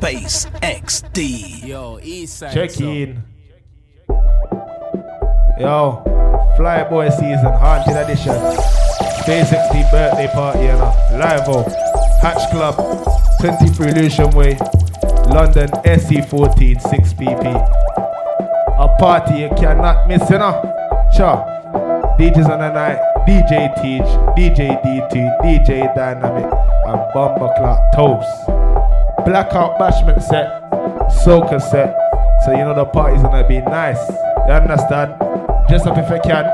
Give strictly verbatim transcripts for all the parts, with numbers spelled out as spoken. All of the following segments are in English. SpaceXD. Yo, Eastside. Check so. in. Yo, Flyboy season, haunted edition. SpaceXD birthday party, you know. Live out. Hatch Club, twenty Revolution Way, London S E fourteen six P P. A party you cannot miss, you know. Sure. D Js on the night. D J Teach, D J D T, D J Dynamic, and Bomber Clock Toast. Blackout bashment set, soca set, so you know the party's gonna be nice. You understand? Dress up if you can,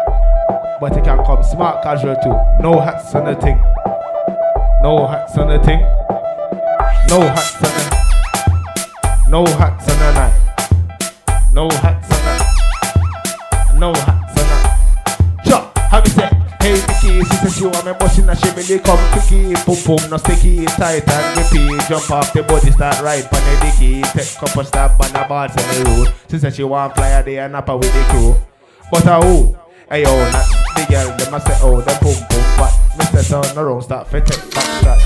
but you can come smart casual too. No hats on the thing. No hats on the thing. No hats on the. No hats on the night. No hats on the. No hats on the. Sure, have you said? Hey, Nikki, since you I'm busting that shit, really come quicky. Pum pum, no sticky, tight and grippy. Jump off the body, start right on the dicky. Take couple stab on the balls on the road. Since she want fly a day and up with the crew. But I uh, who? Hey, yo, not the girl, them I set out, them pum pum fat. Mister Sound the round, start fit it, back shot.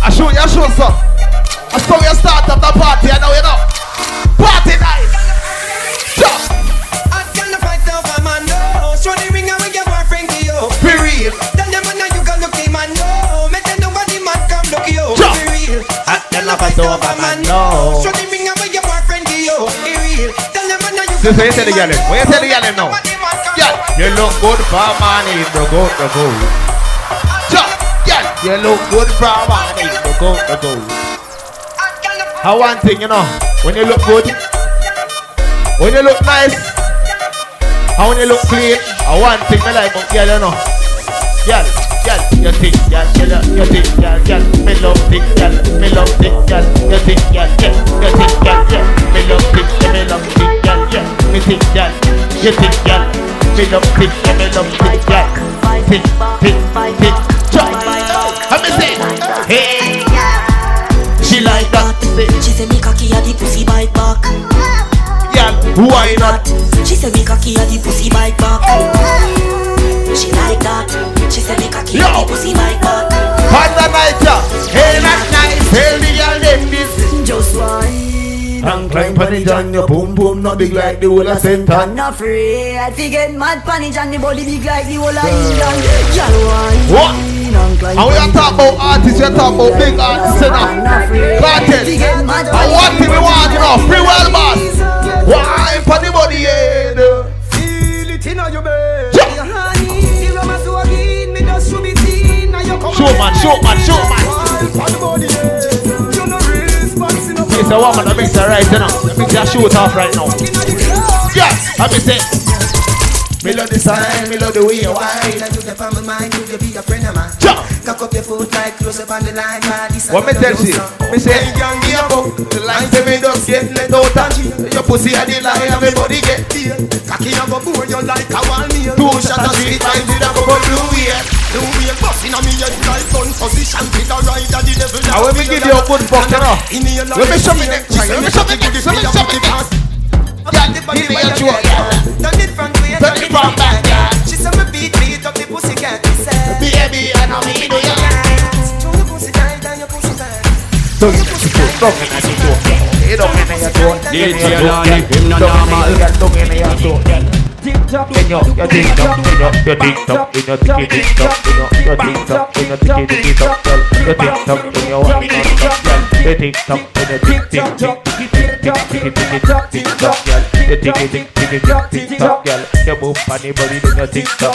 I show you, I show you, sir. I saw you start up the party, I know you know. Party night! Jump! Real. Tell them when you can look him and know. Make them nobody man come look you. Be real. At the lava door, man know. Show the ring away your boyfriend to you. Be real. Tell them when you can look him and know. Where you tell the gallon now? Yeah, you look good for money. The go, the go. Yeah, you look good for money. The go, the go. How one thing you know? When you look good, when you look nice, how when you look clean, I want thing I like about girl, you know. Girl, girl, you think, girl, girl, you think, girl, girl, me love thick, girl, me love thick, girl, you think, girl, girl, you think, girl, girl, me love thick, me love thick, girl, girl, me think, girl, you think, girl, me love thick, me love thick, girl, thick, thick, thick, chop, how me say, hey, she like that, she say me cocky and the pussy bite back, girl, why not? She say me cocky and the pussy bite back, she like that. She said me cocky, yo, pussy my butt. Hot the night, yeah. Hey, that's nice. Hey, the girl, them this. Just wine and climb panny jam. Your boom boom not big like the whole of Saint Anne. Not free. I forget mad panny jam. The body big like the whole of England. Girl, wine. What? And we are talking about artists, you are talking about big artists, you know. Cartel. And what do we want, you know? Free well, man. Wine panny body, yeah. Feel it in your belly. Showman, showman, showman. It's a woman that makes her right, you know. That makes her shoot off right now. Yes, I miss it. Me love the sign, me love the way you wine. I took it from my mind, you could be a friend of mine. Cock up your foot like close up on the line. What me tell you? Me say, you can't be a book. The line say me just get let out and cheat. Your pussy had the line and everybody get deal. Cocky up a board, you like a one meal. Two shots and three times, you don't go blue, yeah. I will be give you a good box, you know. Let me show me next time. Let me show me next time. Let me show me next time. Give me a joke. Turn it from way. Turn it from back. She said me beat, beat up the pussy cat. Baby, I know me do ya. Throw your pussy tight and your pussy tight. Throw your pussy tight. Throw your pussy tight. Throw your pussy tight. Throw your pussy tight. Throw your Your dick top, your dick top, your dick top, your dick top, your dick top, your dick top, your dick top, your dick top, your dick top, your dick top, your dick top, your dick top, your dick top, your dick top,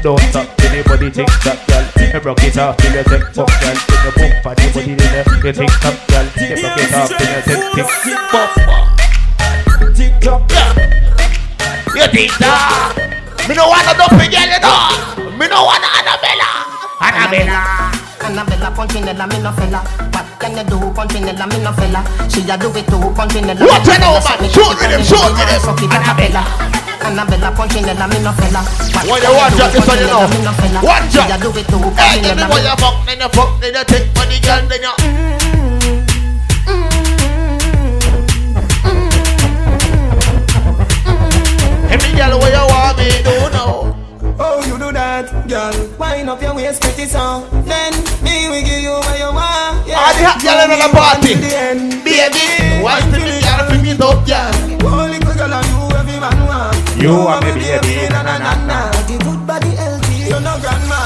don't stop anybody dick top, and rock it off in your dick top, your boom for anybody in your dick top, and rock it off in your dick top, dick top. You think that? Me no wanna do figure it out. Me no wanna Annabella. Annabella. Annabella Punchinella, me no fella. What can you do? Punchinella, me no fella. She a do it too. Punchinella. Watch it now, man. Shoot with him. Shoot with him. Annabella. Annabella Punchinella, me no fella. What you want, Jack? This one you know. What Jack? She a do it too. Hey, give me what you fuck. Then you fuck. Then you take money, girl. Then you. Every girl where you want me, don't know. Oh, you do that, girl. Wind up your waist, pretty song. Then me will give you what you want. Yeah. I Why have y'all another party? Baby, why do you gotta bring it up, y'all? Only because I do every man want. You are my baby, na na na na. The good body healthy, you're no grandma.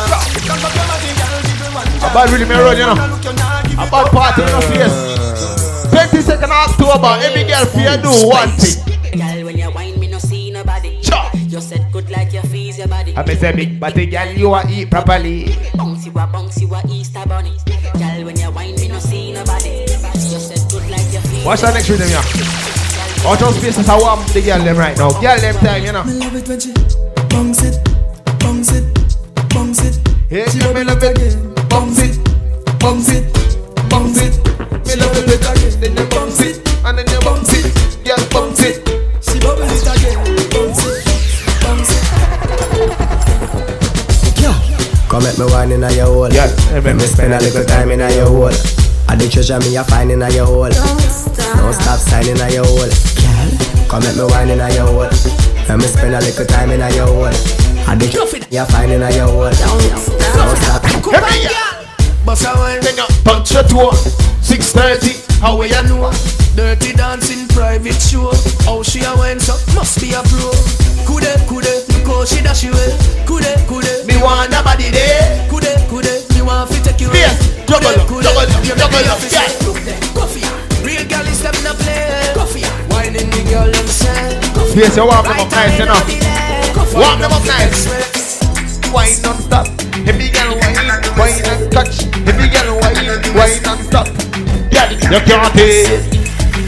Come up your magic, I'll give you one job. About really mirror, you know. About party, you know, yes. twenty-second of October, every girl fear do one thing. Girl, when you wine, me no see nobody. Chop. You said good like your face, your body. I miss a big body, girl, you are eat properly. Bouncy wa bouncy wa Easter bunny. Girl, when you wine, me no see nobody. You said good like your face. Watch that next rhythm, yeah. Watch those faces, I want the girl them right now. Girl them time, you know. Me love it when she bounce it, bounce it, bounce it. Hey, she love me love it again. Bounce it, bounce it, bounce it. Me love it again. Then you bounce it, and then you bounce it. Girl bounce it. She bubble it again. Bounce it, bounce it. Yeah. Come at me wine in a your hole. Yeah. Let me spend a little time in a your hole. I the treasure me a find in a your hole. Don't stop, don't stop signing a your hole. Girl, come at me wine in a your hole. Let me spend a little time in a your hole. I the treasure me a find in a your hole. Don't stop, don't stop. Come on, girl. Bust a wine, nigga. Punch your toe. six thirty, how we a know? Dirty dancing, private show. How she a winds up, must be a pro. Kude, kude, because she dash away. Kude, kude, me want a body there. Kude, kude, me want fi take you away. Kude, kude, you make me happy. Coffee, real girl is them no play. Coffee, wine in the girl them say. Yes, you warm them up nice, you know. Warm them up nice. Wine non-stop, heavy girl wine. Wine and touch, heavy girl wine. Wine non-stop, yeah, you can't take.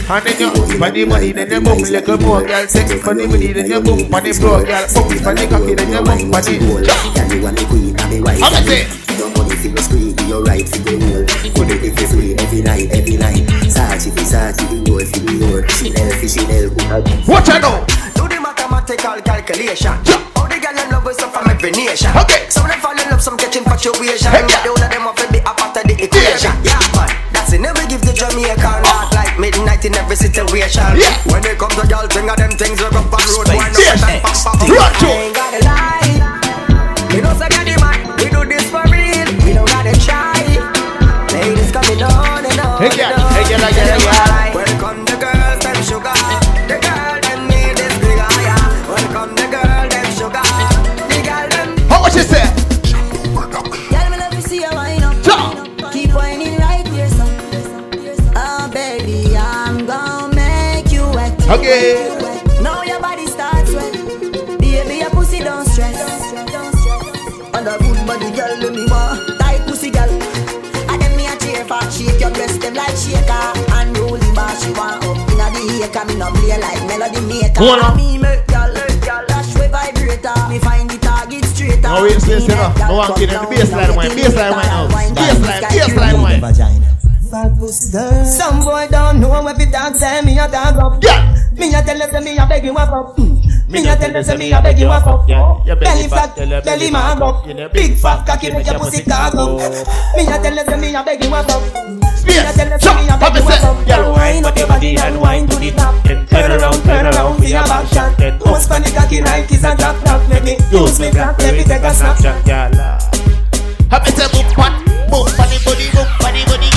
And then you funny money, then you move like a boy, girl. Take funny money, then you move funny bro, girl. Funny funny cocky, then you move funny. Girl, you want the queen, I'm the wife. How much it? Your money figure squeeze, your right figure roll. Could it take this way every night, every night? Sarchi fi sarchi, the gold fi the gold. Chanel fi Chanel, who have it? What you know? Do the mathematical calculation. All the girls in love with some from every nation. Okay. Some them fall in love, some catching infatuation. Hey, yeah. The older them off in the apart of the equation. Yeah, man. That's it. Never give the Jamaican heart. Midnight in every situation. Yeah. When they come to y'all, think of them things we up on road. Why not? I ain't gotta lie. We don't say any man. We do this for real. We don't gotta try. Ladies coming on and on. Hey, yeah. Hey, yeah, yeah, yeah, yeah. Welcome the girls, them sugar. The girl, them need this bigger. Yeah. Welcome the girl, them sugar. The girl, them. How much is that? Tell me, let me see you wind up. Jump. Keep whining like this. Oh, baby. Okay. Now your body starts sweat. Baby, your pussy don't stress. And a good body girl, let me more. Tight pussy girl. And then me a chafe her. Shake your breast them like shaker. And roll the bar, she want up inna the acre. Me no play like melody maker. And me make y'all let y'all lash with vibrator. Me find the target straighter. No way, straight enough. No one kidding. The baseline wine, baseline wine out. Baseline, baseline wine. Some boy don't know where we dance and me a dance up. Yeah. Me a tell them me a beg you wap up. Me a tell them me a beg you wap up. Belly fat, belly man up. Big fat cocky make your pussy cock up. Me a tell them me a beg you wap up. Me a tell them me a beg you wap up. Girl, wind up your body and wind to the top. Turn around, turn around, be a back shot. Bounce for the cocky like it's a drop drop. Make me use me clap, let me take a snapshot. Happy to move on, move on the body, move on the body.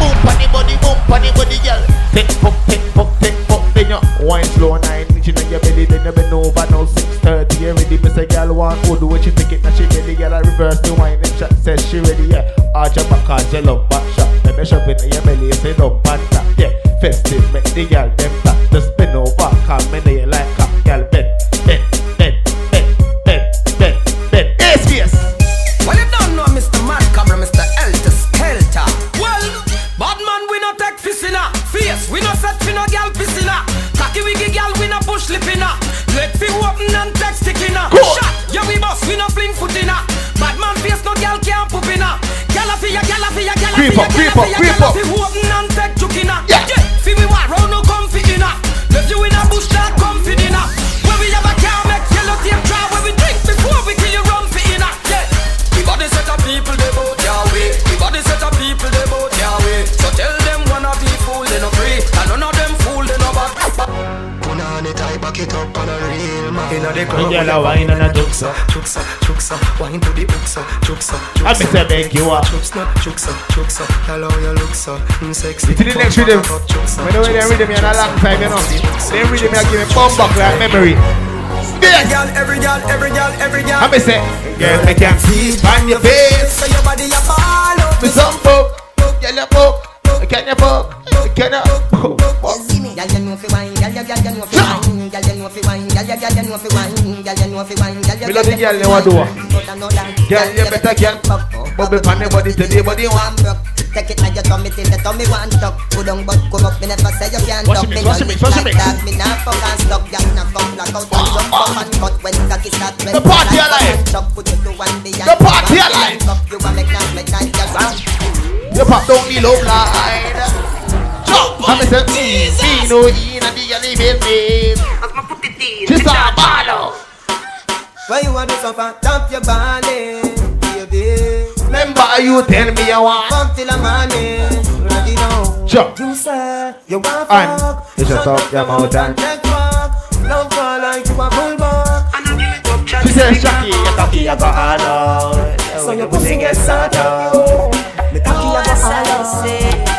Boom, funny body, boom, funny body, girl. Tick, pop, tick, pop, tick, pop. Then your wine slow nine, reaching on your belly. Then you bend over now six thirty. You ready, miss a girl want to do what she pick it. Now she ready, girl. I reverse the wine and shot. Says she ready, yeah. Arch your back, arch your love back shot. Let me shove it in your belly, say no man tap, yeah. Festive, make the girl them tap. Just spin over, come in there like a girl. Bend, bend, bend, bend, bend, bend, bend. Yes, yes. Well, you don't know Mister Mad Cabra, Mister Elter Skelter. Well. Bad man, we no take fissina. Face, we no set for no gal pissina. Cocky wiggy gal, we no push lipina. Leg fi open and text tickina. Shot, yeah we boss, we no fling footina. Bad man face, no gal can't poopina. Gal a fi ya, gal a fi ya, gal a fi ya, gal a fi ya, gal a fi open and text chukina. Yeah, fi we want round no comfy inna. Left you in a bush that comfy dinner. When we have a car, make yellow tape dry. When we drink before we kill you run fi inna. Yeah, we got the set of people they both ya we. We got the set of people they both. So tell them one of the fool they no free, and none of them fool they no back. Put on it, I back it up on a real man. You know they come up with a wine and a juxa, juxa, juxa. so, wine to the hook so, choke so, choke so. I make you up. Choke so, choke so, choke so. Hello, you look so sexy. To the next rhythm. When they read them in a long time, you know. They read them, I give a bomb back like memory. Every girl, every girl, every girl, every girl. I say, girl, I can see on your face. So your body a ball up. Me some pop, girl a pop. Can you pop? Can you pop? Y'all know fi wine, y'all y'all y'all know fi wine, y'all y'all know fi wine, y'all y'all y'all know fi wine, y'all y'all know fi wine, y'all y'all. We love the girl, never do. Girl, you better girl, bubble pan everybody till everybody want. Take it like your tummy till the tummy want stuck. Go down but come up, me never say you can't stop me. Watch me, watch me, watch me. Me not fuck and stop, y'all not fuck like out and jump up and cut when cocky start. The party alive. The party alive. You wanna make night, make night, y'all. You pop down the low line. I'm a set me, me no in a big living name. As my put it in, she's a baller. Why you want to suffer, dump your body, baby. Remember you tell me you want fuck till I'm on it, you know. Jump. You said you want fuck, you shut up your mouth and take fuck. Love her like you a bulldog. And I give it up, Chucky. She said, Chucky, you cocky, you got hard out. So your pussy gets sad out. Me cocky, you got hard out.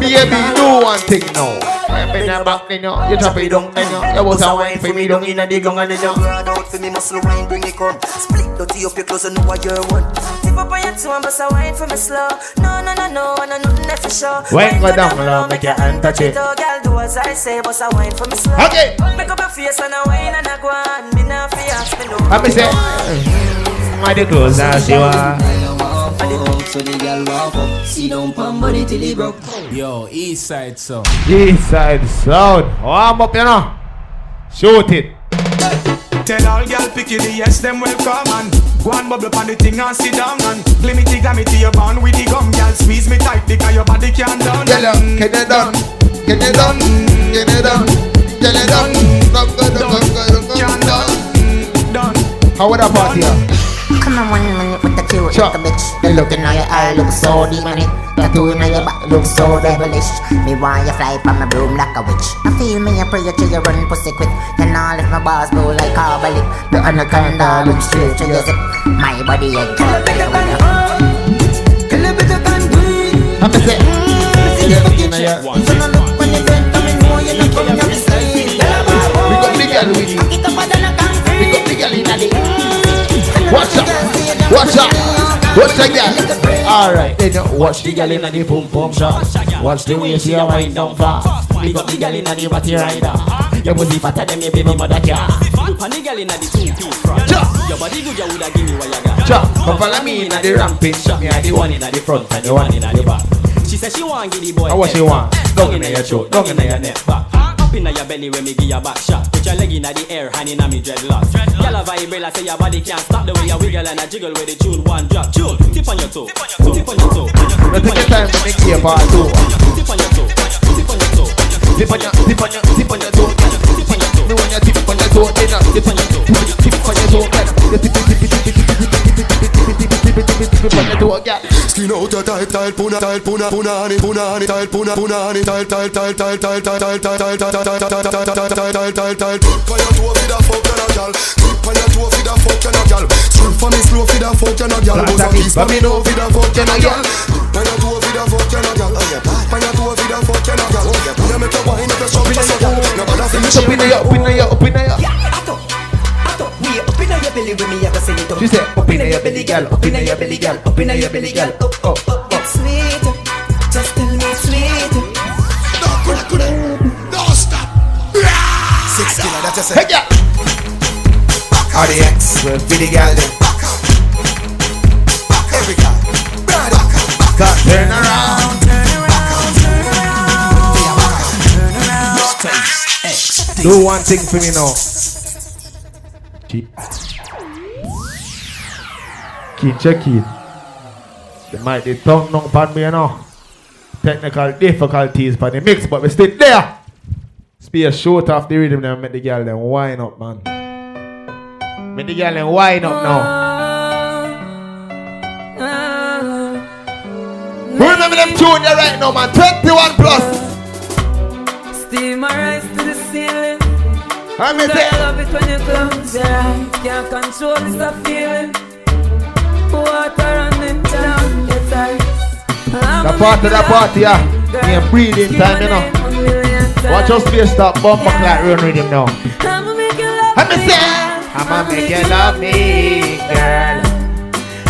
Baby, do one thing now. I'm in a back, you know. You chop it down, you know. You was a wine for me, down in a dig on a dig on. Broad out for me, muscle wine, bring it up. Split, dirty up your clothes and know what you're one. Tip up on your two and bust a wine for me slow. No, no, no, no, and I know that for sure. Wine go down low, make your hand touch it. Girl, do as I say, bust a wine for me slow. Okay. Make up your face and a wine and a go on. Me now for your spin up. I'm saying, my the clothes as you are. So the girl walk up, see down pan body till he broke. Yo, east side sound. East side sound. Warm up, you know. Shoot it. Tell all girl picky the yes, them welcome and go and bubble pan the thing and sit down and glimity glamity your bond with the gum, girl squeeze me tight because your body can't down. Get down, get it down, get it down, get it down, get it down, get it down, how would I party here? Come on, one minute with the cute little bitch. The look in your eye looks so demonic. Tattoo in your back looks so devilish. Me want you fly from my broom like a witch. I feel me a prayer to your run pussy quick. Then all of my balls blow like carbolic. The anaconda looks straight to your zip. My body a girl, baby, when you kill a bit of bandweed. I'm a set. See you fucking shit. So no look when you dread coming more. You not coming up the street. We got big girl with you. I get up and I can't free. We got big girl in the watch up, watch up, watch again. Alright, they don't watch the gal in the boom boom shot. Watch the way she a wind down fast. Pick up the gal in the batty rider. Your pussy fatter than your baby mother cat. Look on the gal in the two-piece front. Your body good, you woulda give me what you got. Come follow me in the rampage. Me a the one in the front and the one in the back. She said she want give the boy. What she want? Dog in your throat, dog in your neck back. In your belly when me give your back shot. Put your leg in the air, hand in me dreadlocks. Y'all vibrate, say your body can't stop. The way you wiggle and a jiggle with the tune one drop. Tune, tip on your toe, tip on your toe, tip on your toe. Now take your time to make your part two. Tip on your toe, tip on your toe, tip on your, tip on your, tip on your toe. Tip on your toe, when you tip on your toe, then you tip on your toe, tip on your toe, then tip, tip, tip, tip, tip on your toe again. Skin out your tight, tight, puna, tight, puna, puna, honey, puna, honey, tight, puna, puna, honey, tight, tight, tight, tight, tight, tight, tight, tight. Tight, tight, tight, tight, tight, tight, tight, tight. Tip on your toe for the fuck and a gal. Tip on your toe for the fuck and a gal. Strip for me slow for the fuck and a gal. Both of these for me know for the fuck and a gal. Tip on your toe for the fuck and a gal. Tip on your toe for the fuck and a gal. You make your wine if you shove it as a gal. Nobody finish it. Up in the air, up in the air, up in the air. Ato, ato, we up in your belly when me ever say it. She said, up in your belly, gal. Up in your belly, gal. Up in your belly, gal. Up, up, up, up. Sweet, just tell me sweet. No, coulda, coulda. Six killer, that's just a heck yeah. All the ex, we're feeding y'all then. Back up, back up, every girl. Back up, back up, turn around. Turn around, turn around. Turn around, Space X. Do one thing for me now. Keep Keep check it. They might be tongue down pan me now. Technical difficulties for the mix, but we stay there. Spear short off the rhythm and make the girl then wind up, man. Make the girl then wind up now. Uh, uh, remember them tune there right now, man. twenty-one plus. Steam my eyes to the ceiling. I love it when you close your eyes. Can't control this feeling. water running down your thighs. That part of that party, yeah. Yeah, breathing time, you know. Watch us face that bumper clock run with him now. I'ma make you love me, girl. I'ma make you love me, girl.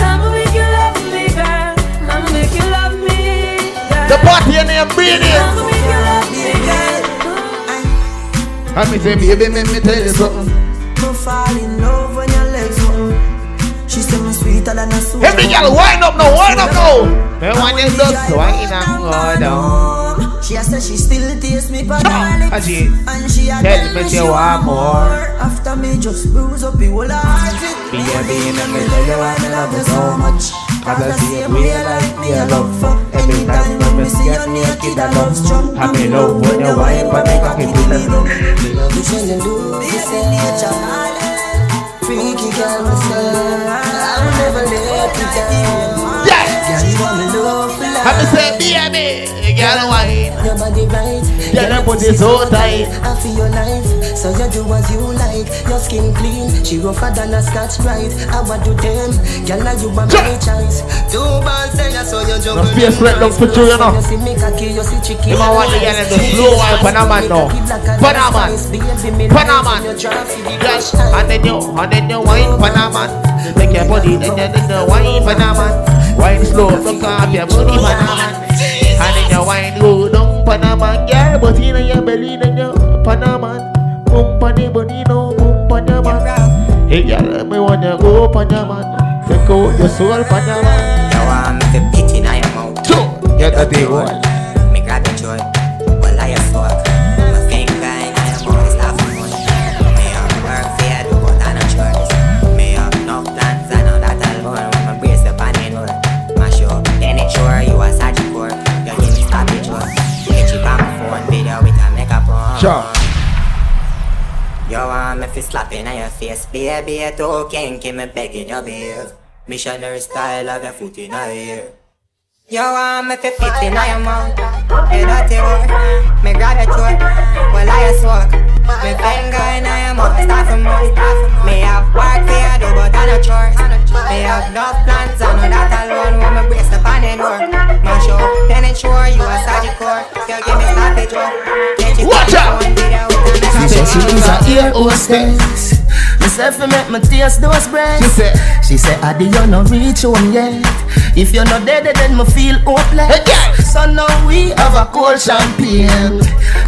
I'ma make you love me, girl. I'ma make you love me, girl. The party in there breathing. And me say, baby, make me tell you something. No fall in love when your legs open. She say me sweeter than a soul. Every girl, wind up now, wind up now. Me want you just wind up, go down. She said she still taste me for garlic, and she a tell me she want more. After me, just bruise up the whole heart. Baby, let me tell you why me love you so much. Cause I see a way like me, I love fuck. Every time when me see you naked, I love strong. I me love when you wipe and make a kid in love. You shouldn't do this in nature. Freaky girl, my son, I'll never let you down. Yes! Girl, you want me love for life. I'ma say, baby, girl, wine. Your body right, girl, I put it so tight. I feel your life, so you do what you like. Your skin clean, she rougher than a scotch bright. I want to them, girl, now you want my chance. Two balls, say I saw your job. No fierce red look for you, you know. You see me cocky, you see chicken. You want to get in the slow wine, Panama, no. Panama, Panama. Yes, and then you, and then you wine, Panama. Make your body, and then you wine, Panama. Wine slow, look up your booty, Panama. And then your wine go down, Panama. Girl, but in your belly, then your Panama. Boom, Panama, body, no, boom, Panama. Hey, girl, me wanna go, Panama. Take out your soul, Panama. You want me to beat in your mouth. So, you're the big one. Me got the joy, well, I have fuck. My finger in your mouth is half full. Me have work for you, do what I'm sure. Me have no plans, I know that I'll burn. When my brace up and in order. Any chore, you are such a poor. You give me stop it, chore. Get you back my phone, video with a makeup on. Sure. You want me to slap in your face, baby, a token, keep me begging your babe. Missionary style of your foot in your ear. You want me to fit in your mouth. You dirty work. Me grab a chore. Well, I just walk. Me finger in your mouth, start from mouth. Me have work for you, do but I no chores. I have no plans, I know that alone. When my brace up on the door, my show, then it's sure you are such a core. Girl, give me stop it, Joe. Watch out! She said she was a ear hostess. I said for make my tears those breath. She said, she said, I did you not reach home yet. If you're not dead, then me feel hopeless. Again. So now we have a cold champagne.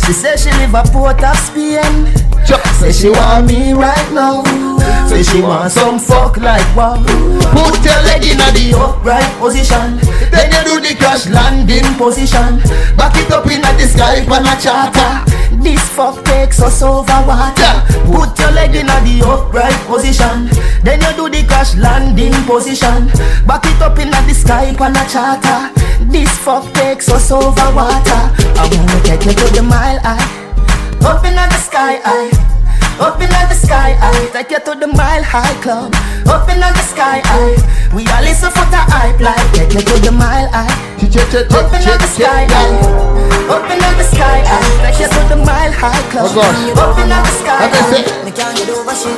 She said she live a port of Spain. Say she want me right now. Say she want some fuck like wow. Put your leg in the upright position. Then you do the crash landing position. Back it up in the sky for my charter. This fuck takes us over water. Put your leg in the upright position. Then you do the crash landing position. Back it up in the sky for my charter. This fuck takes us over water. I wanna take you to the mile high. Up in the sky high, up in the sky high. Take you to the mile high club. Up in the sky high, we all listen for the hype like. Take you to the mile high. Up in the sky high, up in the sky high. Take you to the mile high club. Up in the sky high, me can't get over shit.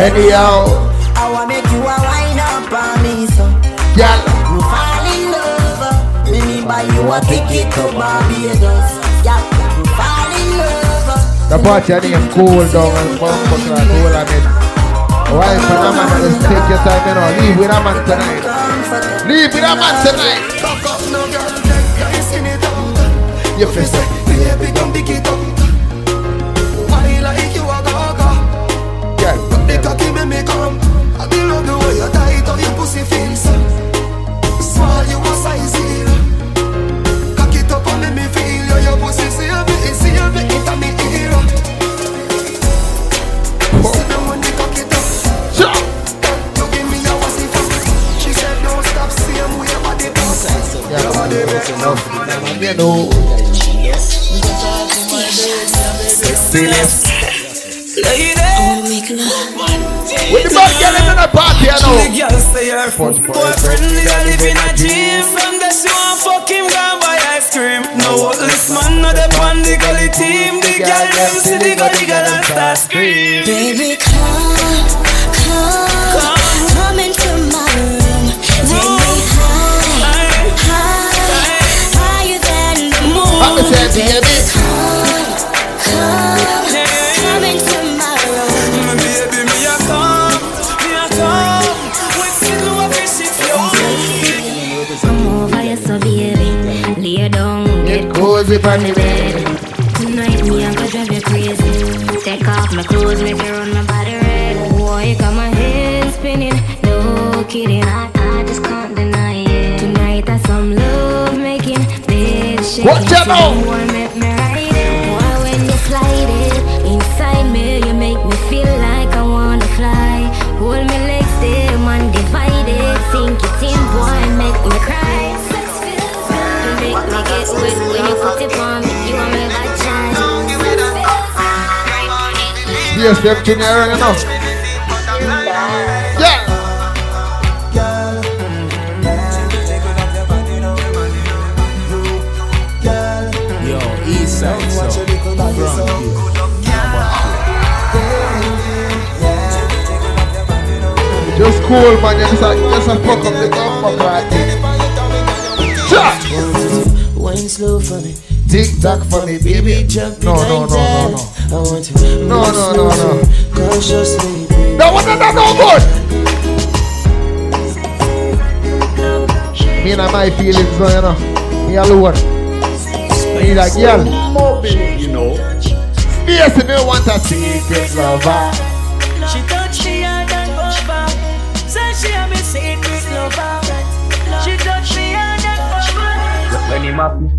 Hey yo, I wanna make you a wine up on me so. Yeah, you fall in love. Me me buy you a ticket to Barbados. Yeah. The party I need cool down and bump and roll on it. Why is that man just take your time and all? Leave with a man tonight. Leave with a man tonight. Your face like, baby, don't pick it up. I like you a go-go. Girl, put the cocky make me come. I love the way you tie it up, your pussy feels. Small, you a size zero. Cock it up and make me feel you, your pussy silver. It's silver, it's a me. With the bad girl in the party, I know. Boyfriend, you live in a dream. From the show, I fuck him, grab my ice cream. No, this man, not the band, the gully team. The girl, them see the gully girl and start scream. Baby, come, come, come into my room. so baby, lay down, get cozy on the bed. Tonight me and go drive you crazy. Take off my clothes, make you run my body red. Boy, you got my head spinning, no kidding, I, I just can't deny it. Tonight that's some love making, big shaking. Watch out now! Boy, make me ride it. Boy, when you slide it inside me, you make me feel like I wanna fly. Hold me legs there, man, divide it. Sink it in, boy, make me cry. You make me get wet when you put it on me. You want me like giant. Yes, they're getting around enough. Yeah. Yo, east side, so from here. Just cool, man, you just a, just a fuck up the fuck right there. Shut! Wine slow for me, tick-tock for me, baby. No, no, no, no, no. No, no, no, no. That one, that no good! Me and my feelings, no, you know. Me alone. Me like, girl. You know. Yes, if you want a secret lover. She thought she had a cover. She am a secret lover. She touched me and that.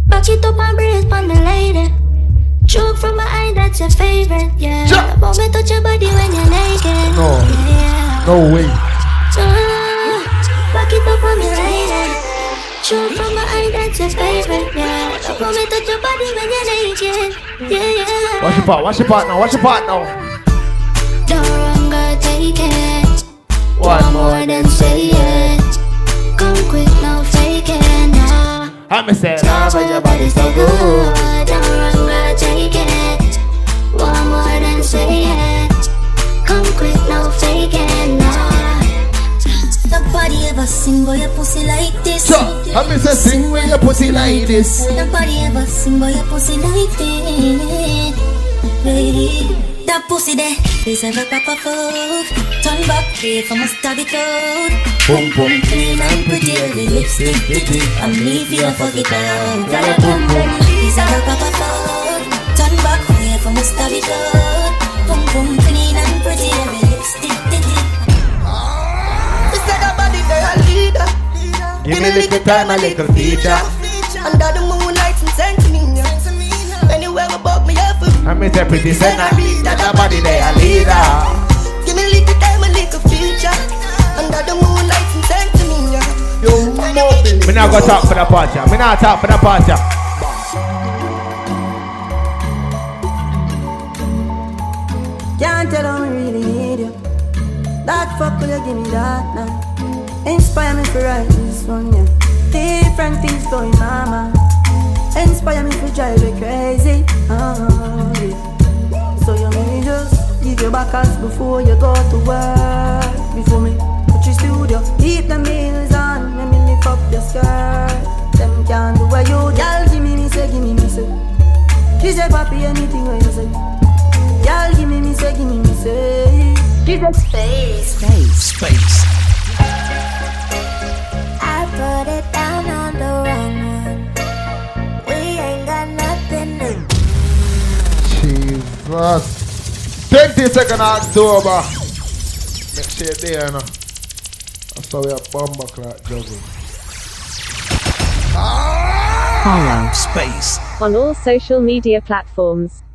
But you took my breath on the lady. Choke from my eye, that's your favorite, yeah. But me touch your body when you're naked. No, yeah. No way. Back it up on me lady. Choke from my eye, that's your favorite, yeah. But me touch your body when you're naked. Yeah, yeah. Watch your part, watch your part now, watch your part now. Don't run, girl, take it. One more than say it. Come quick, no fake it now. I'm a sad. Now, but your body's so good. Don't run, girl, take it. One more than say it. Come quick, no fake it now. Nobody ever sing boy a pussy like this. I'm a sad. Sing with your pussy like this. Nobody ever sing boy a pussy like this. Lady. That pussy there, is a rapper food. Turn back here from a study code. Boom, boom, clean and pretty. Every lipstick, pretty. I'm leaving for the town. Gotta boom, boom, is a rapper food. Turn back here from a study code. Boom, boom, clean and pretty. Every lipstick, pretty. This nigga body, they a leader. Give me a little time, a little feature. Under the moonlight and send to me. Anywhere above me, I I'm a pretty center, that a body they a leader. Give me a little time, a little future. Under the moonlight and send to me. Yo, me not go talk for the party. Me not talk for the party. Can't tell I really need you. That fuck will you give me that now? Inspire me for right this one, yeah. Different things going, mama. Inspire me to drive you crazy. Oh, yeah. So you may just give your back as before you go to work. Before me, put your studio, keep the meals on. Let me lift up your skirt. Them can do what you do. Y'all give me me say, give me me say. She say, papi, anything where you say. Y'all give me me say, give me me say. Give us space, space, space. I put it down on the wrong. twenty-second of October. Next year there, no. That's how we have Bomber Clock Toast. Follow Space on all social media platforms.